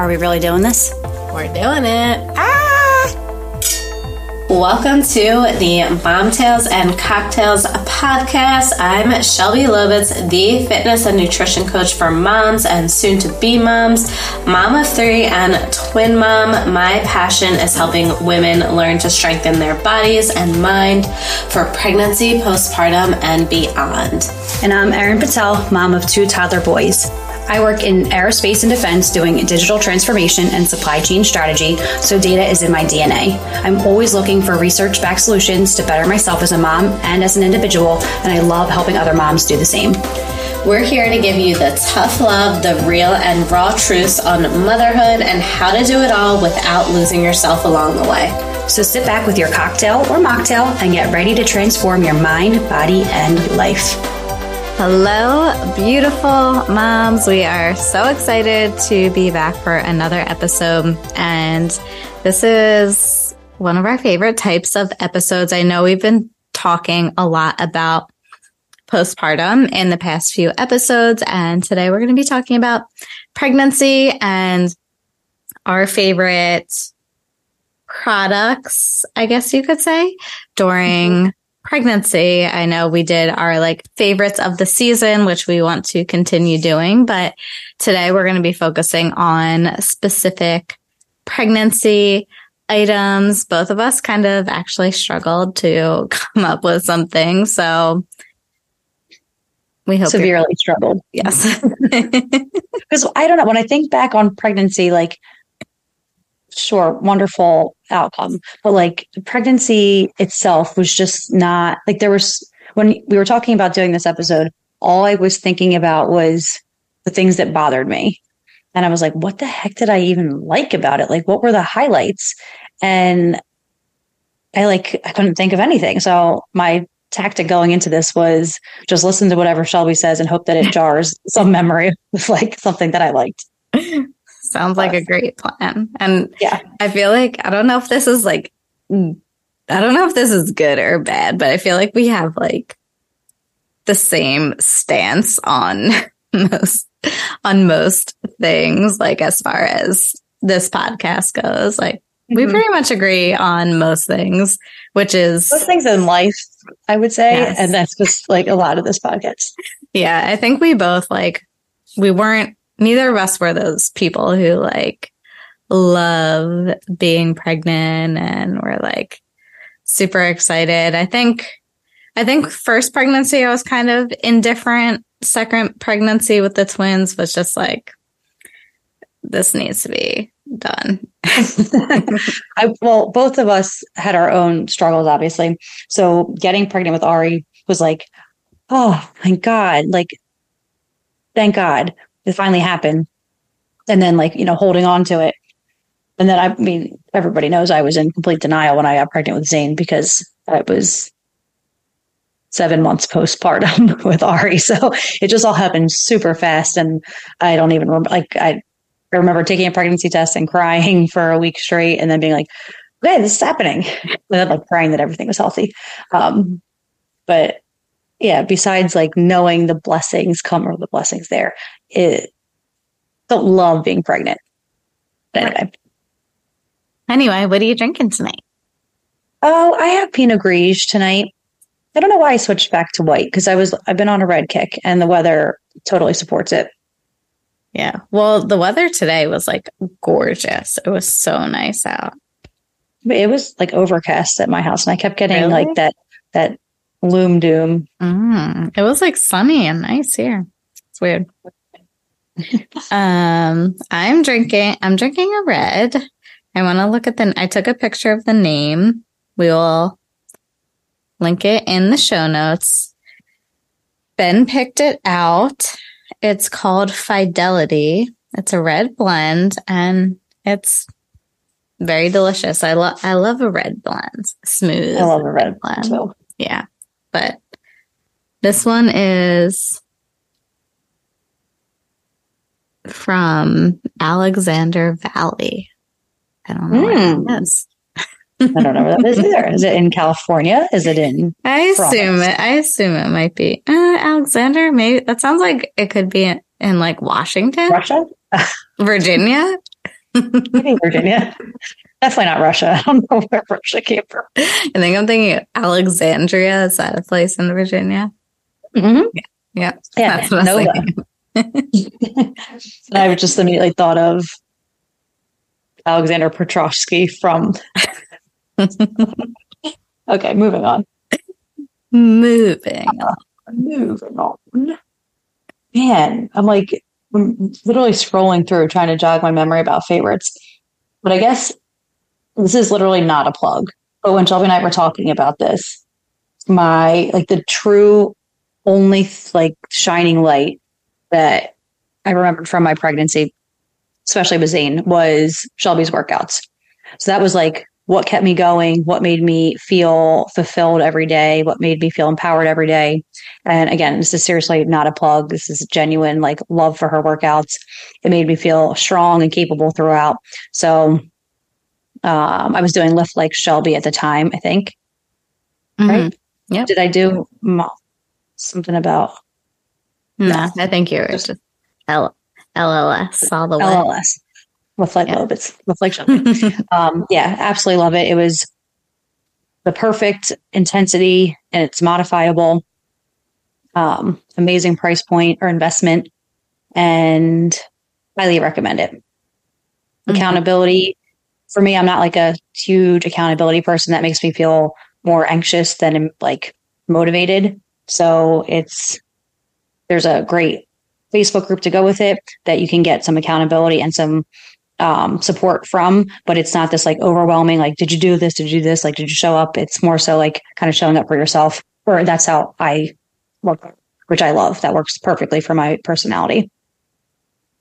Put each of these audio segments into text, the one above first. Are we really doing this? We're doing it. Welcome to the Momtails and Cocktails podcast. I'm Shelby Lovitz, the fitness and nutrition coach for moms and soon-to-be moms, mom of three and twin mom. My passion is helping women learn to strengthen their bodies and mind for pregnancy, postpartum, and beyond. And I'm Erin Patel, mom of two toddler boys. I work in aerospace and defense doing digital transformation and supply chain strategy, so data is in my DNA. I'm always looking for research-backed solutions to better myself as a mom and as an individual, and I love helping other moms do the same. We're here to give you the tough love, the real and raw truths on motherhood and how to do it all without losing yourself along the way. So sit back with your cocktail or mocktail and get ready to transform your mind, body, and life. Hello, beautiful moms. We are so excited to be back for another episode. And this is one of our favorite types of episodes. I know we've been talking a lot about postpartum in the past few episodes. And today we're going to be talking about pregnancy and our favorite products, I guess you could say, during pregnancy. I know we did our favorites of the season, which we want to continue doing, but today we're going to be focusing on specific pregnancy items. Both of us kind of actually struggled to come up with something, so we hope severely struggled. Yes, because I don't know. When I think back on pregnancy, sure, wonderful outcome. But pregnancy itself was just not when we were talking about doing this episode, all I was thinking about was the things that bothered me. And I was like, what the heck did I even like about it? Like, what were the highlights? And I couldn't think of anything. So my tactic going into this was just listen to whatever Shelby says and hope that it jars some memory of something that I liked. Sounds like a great plan. And yeah, I feel I don't know if this is I don't know if this is good or bad, but I feel like we have the same stance on most things, as far as this podcast goes. We pretty much agree on most things, which is most things in life, I would say. Yes. And that's just a lot of this podcast. Yeah. I think we both neither of us were those people who love being pregnant and were super excited. I think first pregnancy, I was kind of indifferent. Second pregnancy with the twins was just this needs to be done. Well, both of us had our own struggles, obviously. So getting pregnant with Ari was oh, thank God. Thank God. It finally happened. And then holding on to it. And then, I mean, everybody knows I was in complete denial when I got pregnant with Zane because I was 7 months postpartum with Ari. So it just all happened super fast. And I don't even remember, I remember taking a pregnancy test and crying for a week straight and then being okay, this is happening. And then crying that everything was healthy. But yeah, besides knowing the blessings come or the blessings there, don't love being pregnant. But anyway, what are you drinking tonight? Oh, I have Pinot Gris tonight. I don't know why I switched back to white because I've been on a red kick and the weather totally supports it. Yeah. Well, the weather today was gorgeous. It was so nice out. But it was overcast at my house and I kept getting really? that gloom doom. It was sunny and nice here. It's weird. I'm drinking a red. I want to look at I took a picture of the name. We will link it in the show notes. Ben picked it out. It's called Fidelity. It's a red blend and it's very delicious. I love a red blend. Smooth. I love a red blend. Too. Yeah. But this one is from Alexander Valley. I don't know where that is. I don't know where that is either. Is it in California? Is it in I assume it might be. Alexander, maybe. That sounds like it could be in Washington. Russia? Virginia? I think Virginia. Definitely not Russia. I don't know where Russia came from. I think I'm thinking Alexandria. Is that a place in Virginia? Mm-hmm. Yeah. That's what I was thinking. And I just immediately thought of Alexander Petrovsky from... Okay, moving on. Moving on. Man, I'm like... I'm literally scrolling through trying to jog my memory about favorites, but I guess this is literally not a plug, but when Shelby and I were talking about this, my the true only shining light that I remembered from my pregnancy, especially with Zane, was Shelby's workouts. So that was what kept me going, what made me feel fulfilled every day, what made me feel empowered every day. And again, this is seriously not a plug. This is genuine, love for her workouts. It made me feel strong and capable throughout. So I was doing Lift Like Shelby at the time, I think. Mm-hmm. Right? Yeah. Did I do something about? No, I think you were just LLS all the way. LLS. Lift Like Shelby. Yeah, absolutely love it. It was the perfect intensity and it's modifiable. Amazing price point or investment, and highly recommend it. Mm-hmm. Accountability. For me, I'm not a huge accountability person. That makes me feel more anxious than motivated. So there's a great Facebook group to go with it that you can get some accountability and some support from, but it's not this overwhelming, did you do this? Did you do this? Did you show up? It's more so kind of showing up for yourself, or that's how I work, which I love. That works perfectly for my personality.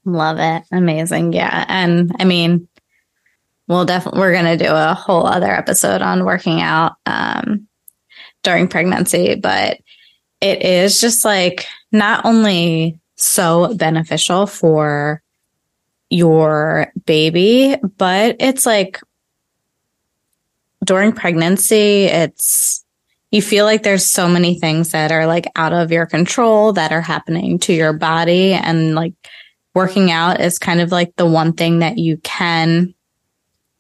Love it. Amazing. Yeah. And I mean, we're going to do a whole other episode on working out during pregnancy, but it is just not only so beneficial for your baby, but it's during pregnancy, you feel there's so many things that are out of your control that are happening to your body. And working out is kind of the one thing that you can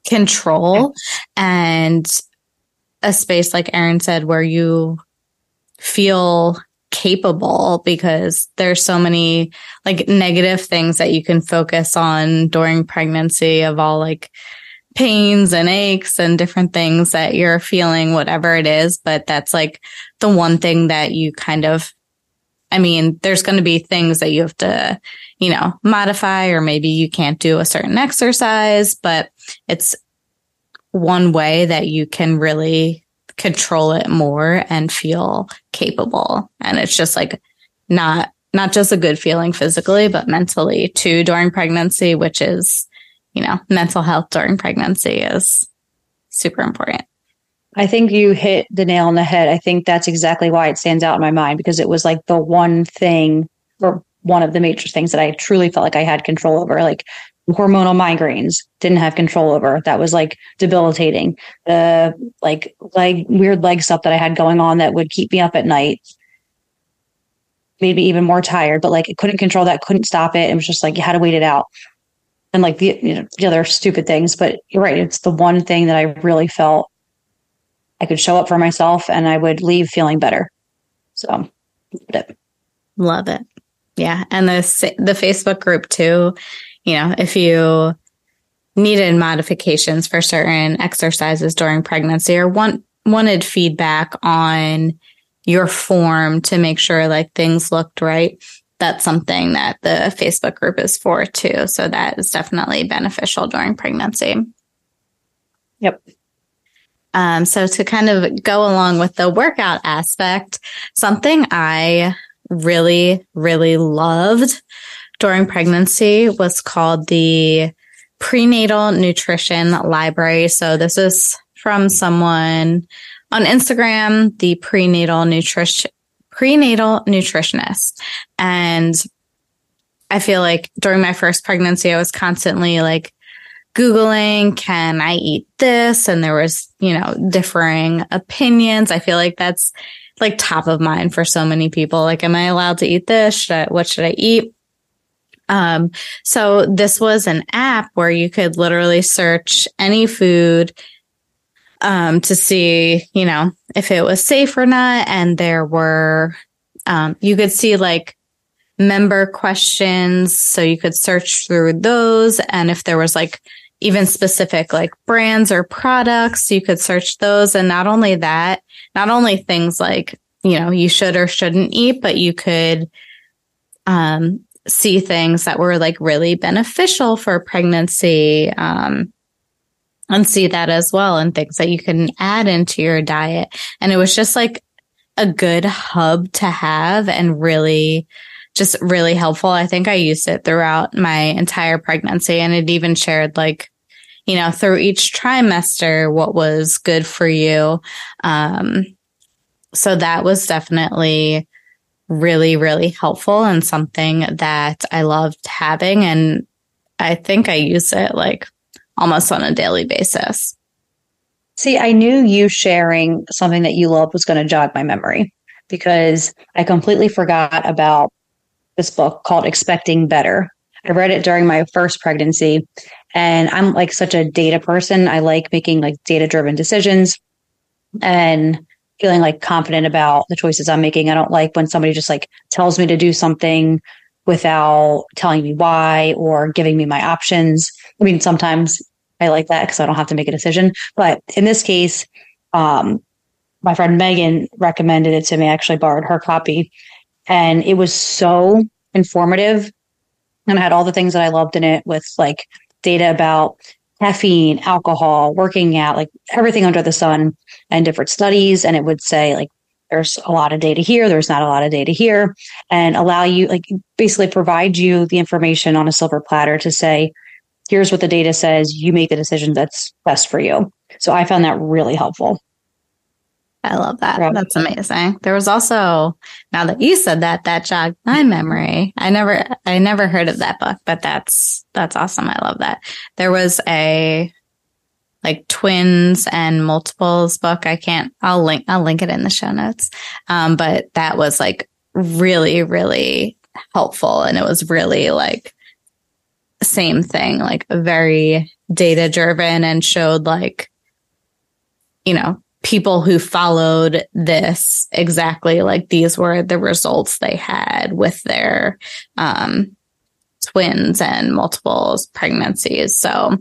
control. And a space, like Erin said, where you feel capable, because there's so many negative things that you can focus on during pregnancy, of all pains and aches and different things that you're feeling, whatever it is. But that's the one thing that you there's going to be things that you have to, modify, or maybe you can't do a certain exercise, but it's one way that you can really control it more and feel capable. And it's just not just a good feeling physically, but mentally too during pregnancy, which is, mental health during pregnancy is super important. I think you hit the nail on the head. I think that's exactly why it stands out in my mind, because it was the one thing, or one of the major things that I truly felt I had control over. Hormonal migraines, didn't have control over. That was debilitating. The weird leg stuff that I had going on that would keep me up at night, made me even more tired, but I couldn't control that, couldn't stop it. It was just you had to wait it out. And the other stupid things, but you're right. It's the one thing that I really felt I could show up for myself and I would leave feeling better. So love it. Yeah. And the Facebook group too, if you needed modifications for certain exercises during pregnancy, or wanted feedback on your form to make sure things looked right, that's something that the Facebook group is for too. So that is definitely beneficial during pregnancy. Yep. So to kind of go along with the workout aspect, something I really, really loved during pregnancy was called the Prenatal Nutrition Library. So this is from someone on Instagram, the Prenatal Nutritionist. And I feel during my first pregnancy, I was constantly Googling, can I eat this? And there was, differing opinions. I feel that's top of mind for so many people. Am I allowed to eat this? What should I eat? So this was an app where you could literally search any food to see, you know, if it was safe or not. And there were, you could see like member questions. So you could search through those. And if there was like even specific like brands or products, you could search those. And not only that, not only things like, you know, you should or shouldn't eat, but you could see things that were like really beneficial for pregnancy, and see that as well, and things that you can add into your diet. And it was just like a good hub to have and really, just really helpful. I think I used it throughout my entire pregnancy, and it even shared like, you know, through each trimester, what was good for you. So that was definitely really, really helpful and something that I loved having. And I think I use it like almost on a daily basis. See, I knew you sharing something that you loved was going to jog my memory, because I completely forgot about this book called Expecting Better. I read it during my first pregnancy, and I'm like such a data person. I like making like data-driven decisions and feeling like confident about the choices I'm making. I don't like when somebody just like tells me to do something without telling me why or giving me my options. I mean, sometimes I like that because I don't have to make a decision. But in this case, my friend Megan recommended it to me. I actually borrowed her copy, and it was so informative. And I had all the things that I loved in it, with like data about caffeine, alcohol, working out, like everything under the sun, and different studies. And it would say like, there's a lot of data here, there's not a lot of data here, and allow you, like basically provide you the information on a silver platter to say, here's what the data says, you make the decision that's best for you. So I found that really helpful. I love that. Right. That's amazing. There was also, now that you said that, that jogged my memory. I never heard of that book, but that's awesome. I love that. There was a like twins and multiples book. I'll link it in the show notes. But that was like really, really helpful. And it was really like same thing, like very data driven, and showed like, you know, people who followed this exactly, like these were the results they had with their twins and multiples pregnancies. So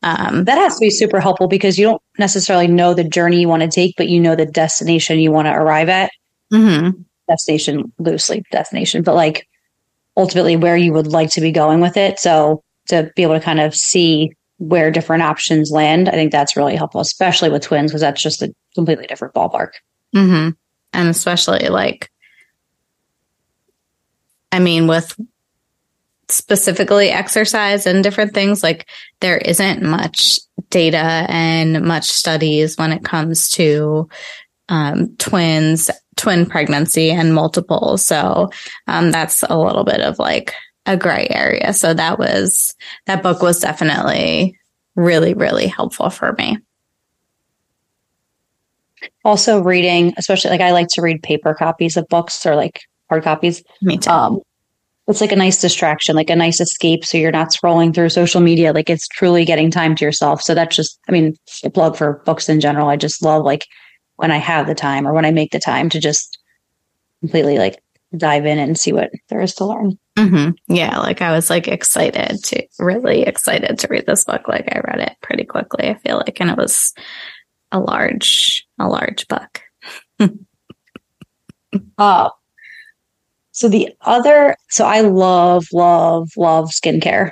that has to be super helpful, because you don't necessarily know the journey you want to take, but you know the destination you want to arrive at. Mm-hmm. Destination, loosely destination, but like ultimately where you would like to be going with it. So to be able to kind of see where different options land, I think that's really helpful, especially with twins, because that's just a completely different ballpark. Mm-hmm. And especially like, I mean, with specifically exercise and different things, like there isn't much data and much studies when it comes to twin pregnancy and multiple. So that's a little bit of like a gray area. So that book was definitely really, really helpful for me. Also reading, especially like I like to read paper copies of books, or like hard copies. Me too. It's like a nice distraction, like a nice escape. So you're not scrolling through social media. Like it's truly getting time to yourself. So that's just, I mean, a plug for books in general. I just love like when I have the time, or when I make the time to just completely like dive in and see what there is to learn. Mm-hmm. Yeah. Like I was like really excited to read this book. Like I read it pretty quickly, I feel like, and it was a large book. So I love skincare.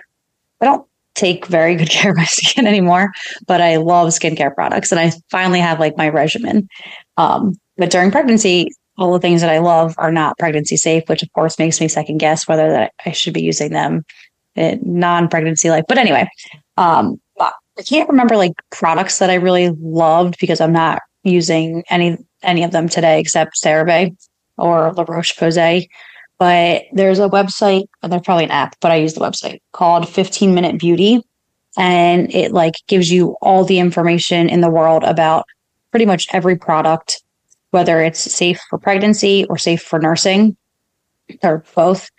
I don't take very good care of my skin anymore, but I love skincare products. And I finally have like my regimen. But during pregnancy, all the things that I love are not pregnancy safe, which of course makes me second guess whether that I should be using them in non-pregnancy life. But anyway, I can't remember like products that I really loved, because I'm not using any of them today except CeraVe or La Roche-Posay. But there's a website, and there's probably an app, but I use the website, called 15 Minute Beauty. And it like gives you all the information in the world about pretty much every product, whether it's safe for pregnancy or safe for nursing, or both.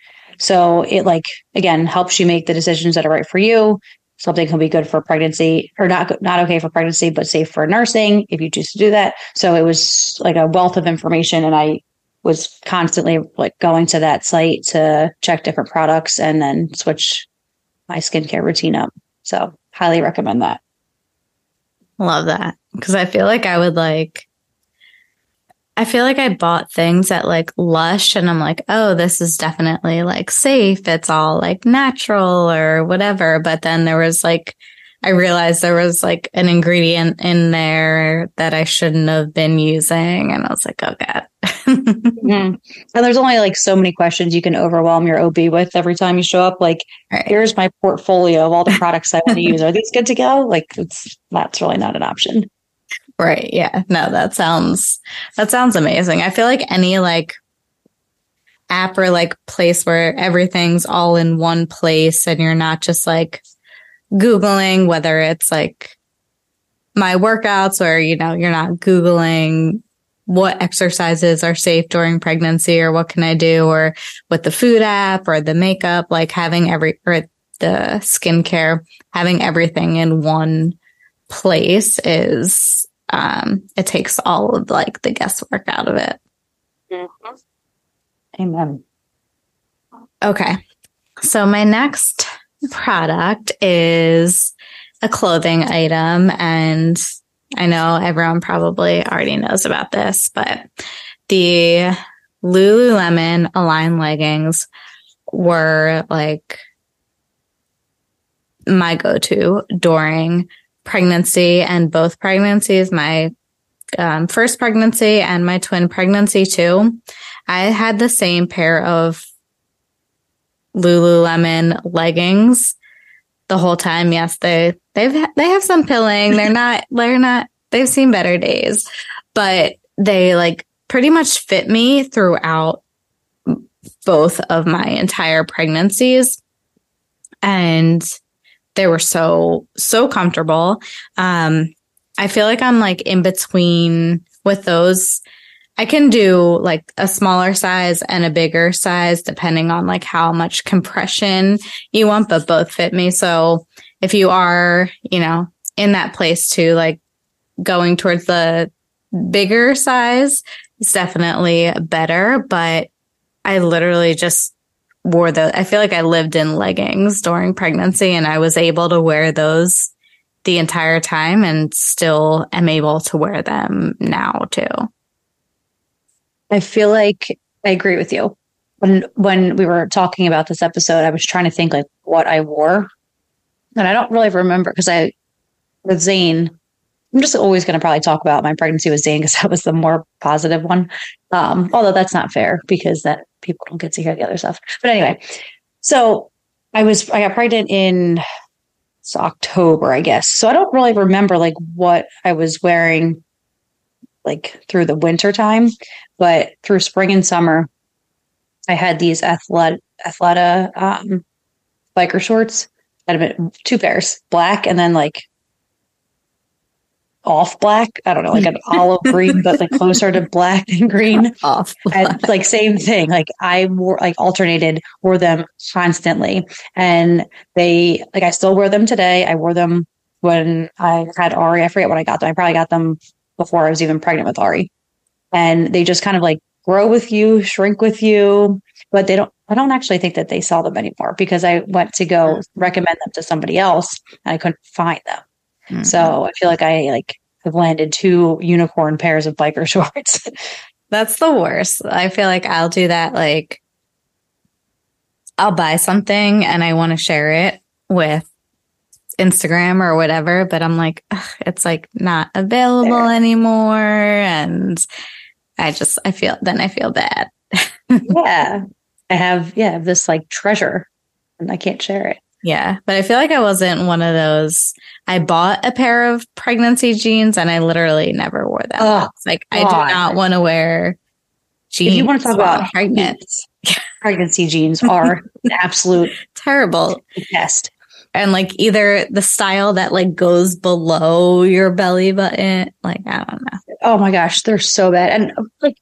So it, like, again, helps you make the decisions that are right for you. Something can be good for pregnancy or not okay for pregnancy, but safe for nursing if you choose to do that. So it was like a wealth of information, and I was constantly like going to that site to check different products and then switch my skincare routine up. So highly recommend that. Love that. Because I feel like I would like, I feel like I bought things at like Lush and I'm like, oh, this is definitely like safe. It's all like natural or whatever. But then there was like, I realized there was like an ingredient in there that I shouldn't have been using. And I was like, oh God. Mm-hmm. And there's only like so many questions you can overwhelm your OB with every time you show up. Like, right. Here's my portfolio of all the products I want to use. Are these good to go? Like, that's really not an option. Right. Yeah. No, that sounds amazing. I feel like any like app or like place where everything's all in one place and you're not just like Googling, whether it's like my workouts or, you know, you're not Googling what exercises are safe during pregnancy or what can I do or with the food app or the makeup, like the skincare, having everything in one place is, it takes all of like the guesswork out of it. Mm-hmm. Amen. Okay. So my next product is a clothing item. And I know everyone probably already knows about this, but the Lululemon Align leggings were like my go-to during pregnancy and both pregnancies, my first pregnancy and my twin pregnancy too. I had the same pair of Lululemon leggings the whole time. Yes, they have some pilling. They're not. They've seen better days, but they like pretty much fit me throughout both of my entire pregnancies, and they were so comfortable. I feel like I'm like in between with those. I can do like a smaller size and a bigger size depending on like how much compression you want, but both fit me. So if you are, you know, in that place to like going towards the bigger size, it's definitely better. But I literally just wore those. I feel like I lived in leggings during pregnancy and I was able to wear those the entire time and still am able to wear them now too. I feel like I agree with you. When we were talking about this episode, I was trying to think like what I wore. And I don't really remember because with Zane, I'm just always going to probably talk about my pregnancy with Zane because that was the more positive one. Although that's not fair because that people don't get to hear the other stuff. But anyway, so I got pregnant in October, I guess. So I don't really remember like what I was wearing like through the winter time, but through spring and summer, I had these Athleta biker shorts. I had two pairs, black and then like off black. I don't know, like an olive green, but like closer to black and green. Off black. And, like, same thing. Like I wore, like alternated, wore them constantly, and they like I still wear them today. I wore them when I had Ari. I forget when I got them. I probably got them before I was even pregnant with Ari. And they just kind of like grow with you, shrink with you, but I don't actually think that they sell them anymore because I went to go recommend them to somebody else and I couldn't find them. Mm-hmm. So I feel like I like have landed two unicorn pairs of biker shorts. That's the worst. I feel like I'll do that. Like I'll buy something and I want to share it with Instagram or whatever, but I'm like, ugh, it's like not available anymore. And I feel bad. Yeah. I have this like treasure and I can't share it. Yeah. But I feel like I wasn't one of those. I bought a pair of pregnancy jeans and I literally never wore them. Oh, like God. I do not want to wear jeans. If you want to talk about pregnancy jeans are an absolute terrible test. And like either the style that like goes below your belly button, like, I don't know. Oh my gosh. They're so bad. And like,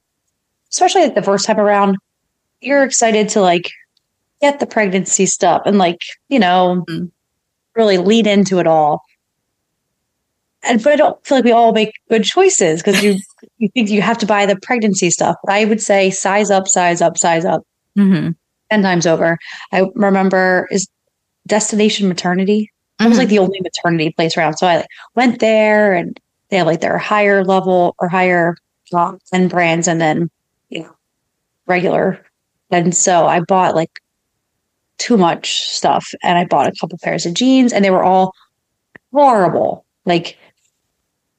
especially like the first time around, you're excited to like get the pregnancy stuff and like, you know, really lead into it all. And but I don't feel like we all make good choices because you think you have to buy the pregnancy stuff. But I would say size up. Mm-hmm. 10 times over. I remember is Destination Maternity. It was like the only maternity place around. So I like, went there and they have like their higher level or higher end brands and then, you know, regular. And so I bought like too much stuff and I bought a couple pairs of jeans and they were all horrible. Like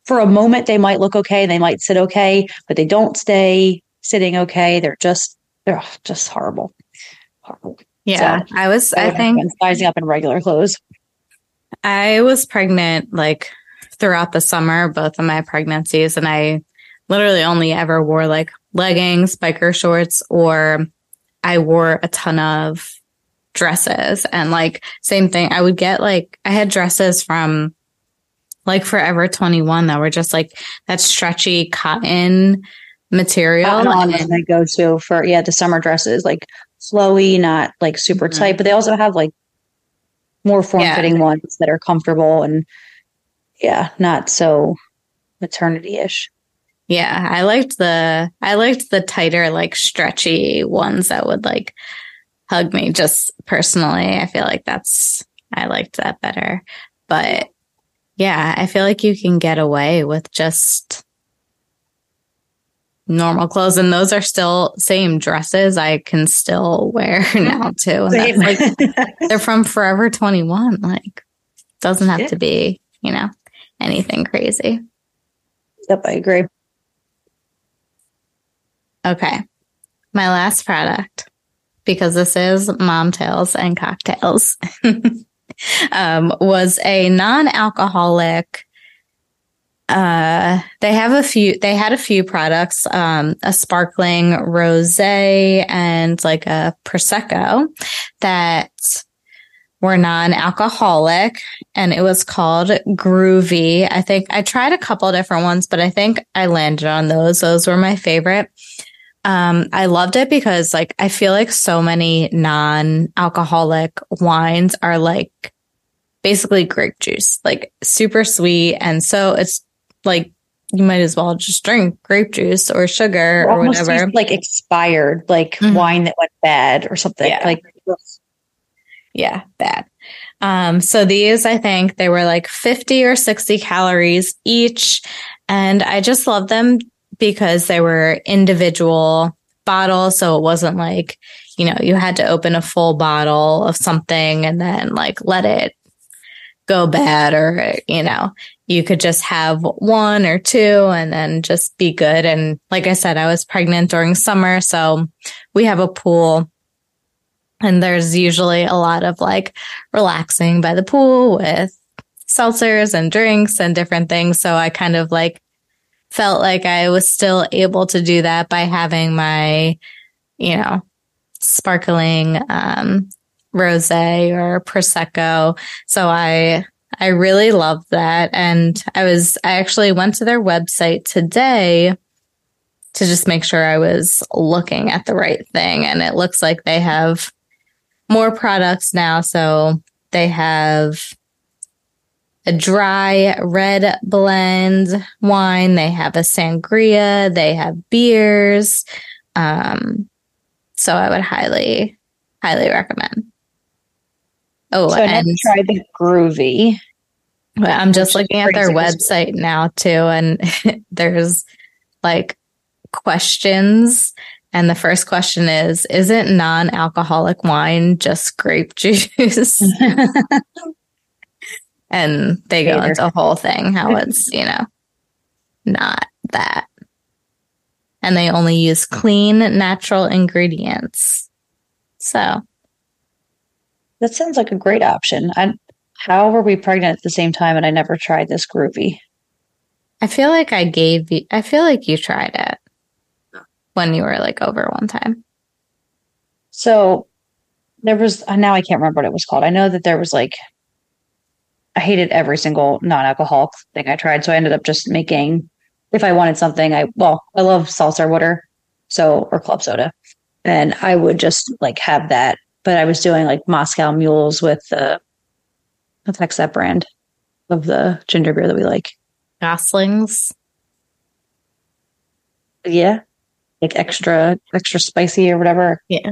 for a moment they might look okay. They might sit okay, but they don't stay sitting okay. They're just horrible. Yeah. So, I think sizing up in regular clothes. I was pregnant like throughout the summer, both of my pregnancies, and I literally only ever wore like leggings, biker shorts, or I wore a ton of dresses. And like, same thing, I would get like, I had dresses from like Forever 21 that were just like that stretchy cotton material. Cotton is my go-to for, the summer dresses, like flowy, not like super tight, but they also have like more form-fitting ones that are comfortable and not so maternity-ish. Yeah, I liked the tighter, like stretchy ones that would like hug me. Just personally, I feel like I liked that better. But yeah, I feel like you can get away with just normal clothes, and those are still same dresses I can still wear now too. And that's like, they're from Forever 21. Like, doesn't have to be, you know, anything crazy. Yep, I agree. Okay. My last product, because this is Mom Tales and Cocktails, was a non-alcoholic. They had a few products, a sparkling rosé and like a prosecco that were non-alcoholic, and it was called Gruvi. I think I tried a couple different ones, but I think I landed on those. Those were my favorite. I loved it because like, I feel like so many non-alcoholic wines are like basically grape juice, like super sweet. And so it's like, you might as well just drink grape juice or sugar or whatever. Like expired, like wine that went bad or something like. Yeah, bad. So these, I think they were like 50 or 60 calories each. And I just loved them because they were individual bottles. So it wasn't like, you know, you had to open a full bottle of something and then like let it go bad, or, you know, you could just have one or two and then just be good. And like I said, I was pregnant during summer. So we have a pool and there's usually a lot of like relaxing by the pool with seltzers and drinks and different things. So I kind of like felt like I was still able to do that by having my, you know, sparkling rosé or prosecco. So I really loved that, and I actually went to their website today to just make sure I was looking at the right thing, and it looks like they have more products now. So they have a dry red blend wine. They have a sangria. They have beers. So I would highly recommend. Oh, so and I tried the Gruvi. I'm just looking at their website now too, and there's like questions. And the first question is, isn't non-alcoholic wine just grape juice? And they go into a whole thing, how it's, you know, not that. And they only use clean, natural ingredients. So that sounds like a great option. How were we pregnant at the same time? And I never tried this Gruvi. I feel like you tried it when you were like over one time. So there was, now I can't remember what it was called. I know that there was like, I hated every single non-alcoholic thing I tried. So I ended up just making, if I wanted something, I love seltzer water, or club soda. And I would just like have that but I was doing like Moscow mules with what the heck's that brand of the ginger beer that we like? Goslings. Yeah. Like extra spicy or whatever. Yeah.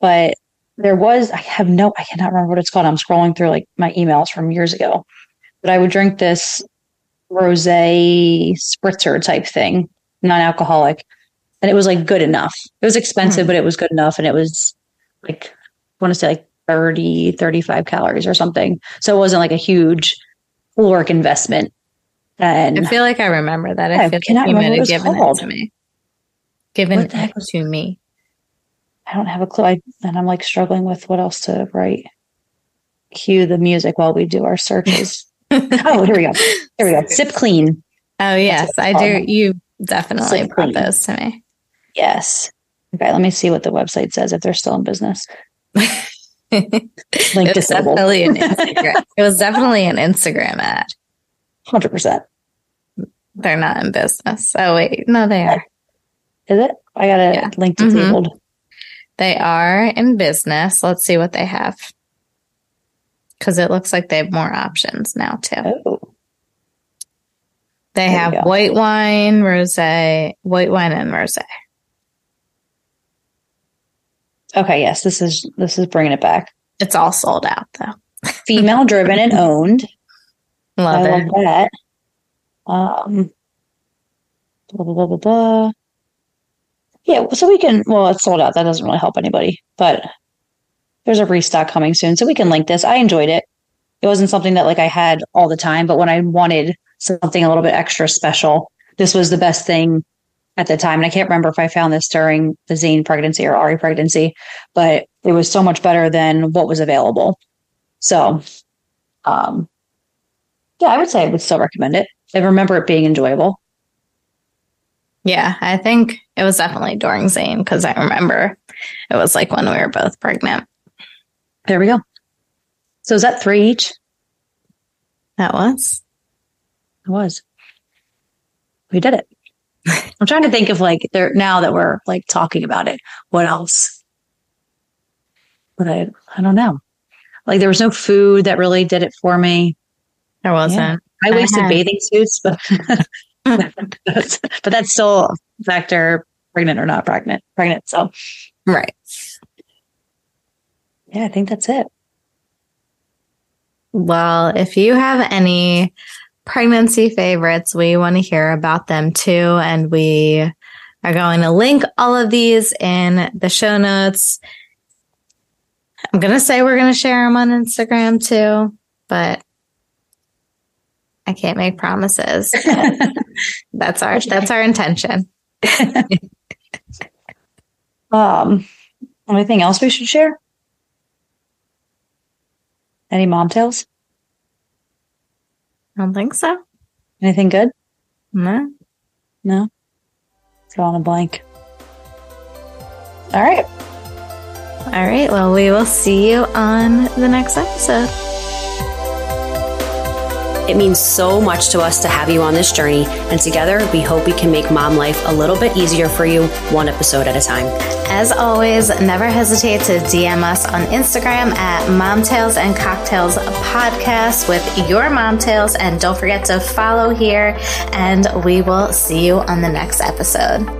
But there was, I cannot remember what it's called. I'm scrolling through like my emails from years ago, but I would drink this rosé spritzer type thing, non-alcoholic. And it was like good enough. It was expensive, but it was good enough. And it was like, I want to say like 30, 35 calories or something. So it wasn't like a huge caloric investment. And I feel like I remember that. I feel like you might have given it to me. I don't have a clue. And I'm like struggling with what else to write. Cue the music while we do our searches. Oh, here we go. Sip Clean. Oh, yes. I do. You definitely brought those to me. Yes. Okay. Let me see what the website says if they're still in business. It was definitely an Instagram ad. 100%. They're not in business. Oh, wait. No, they are. Is it? I got it linked to disabled. They are in business. Let's see what they have. Because it looks like they have more options now, too. Oh. They have white wine and rosé. Okay, yes. This is bringing it back. It's all sold out, though. Female driven and owned. Love that. Blah, blah, blah, blah, blah. Yeah, so we can, it's sold out. That doesn't really help anybody, but there's a restock coming soon. So we can link this. I enjoyed it. It wasn't something that like I had all the time, but when I wanted something a little bit extra special, this was the best thing at the time. And I can't remember if I found this during the Zane pregnancy or Ari pregnancy, but it was so much better than what was available. So, yeah, I would say I would still recommend it. I remember it being enjoyable. Yeah, I think it was definitely during Zane because I remember it was like when we were both pregnant. There we go. So is that 3 each? That was. It was. We did it. I'm trying to think of like there now that we're like talking about it. What else? But I don't know. Like there was no food that really did it for me. There wasn't. Yeah. I wasted bathing suits, but that's still a factor, pregnant or not pregnant. Pregnant, so right. Yeah, I think that's it. Well, if you have any pregnancy favorites, we want to hear about them too, and we are going to link all of these in the show notes. I'm gonna say we're gonna share them on Instagram too, but I can't make promises. That's our intention. Anything else we should share? Any mom tales? I don't think so. Anything good? No. Drawing a blank. All right. Well, we will see you on the next episode. It means so much to us to have you on this journey, and together we hope we can make mom life a little bit easier for you, one episode at a time. As always, never hesitate to DM us on Instagram at Momtails and Cocktails Podcast with your mom tales, and don't forget to follow here, and we will see you on the next episode.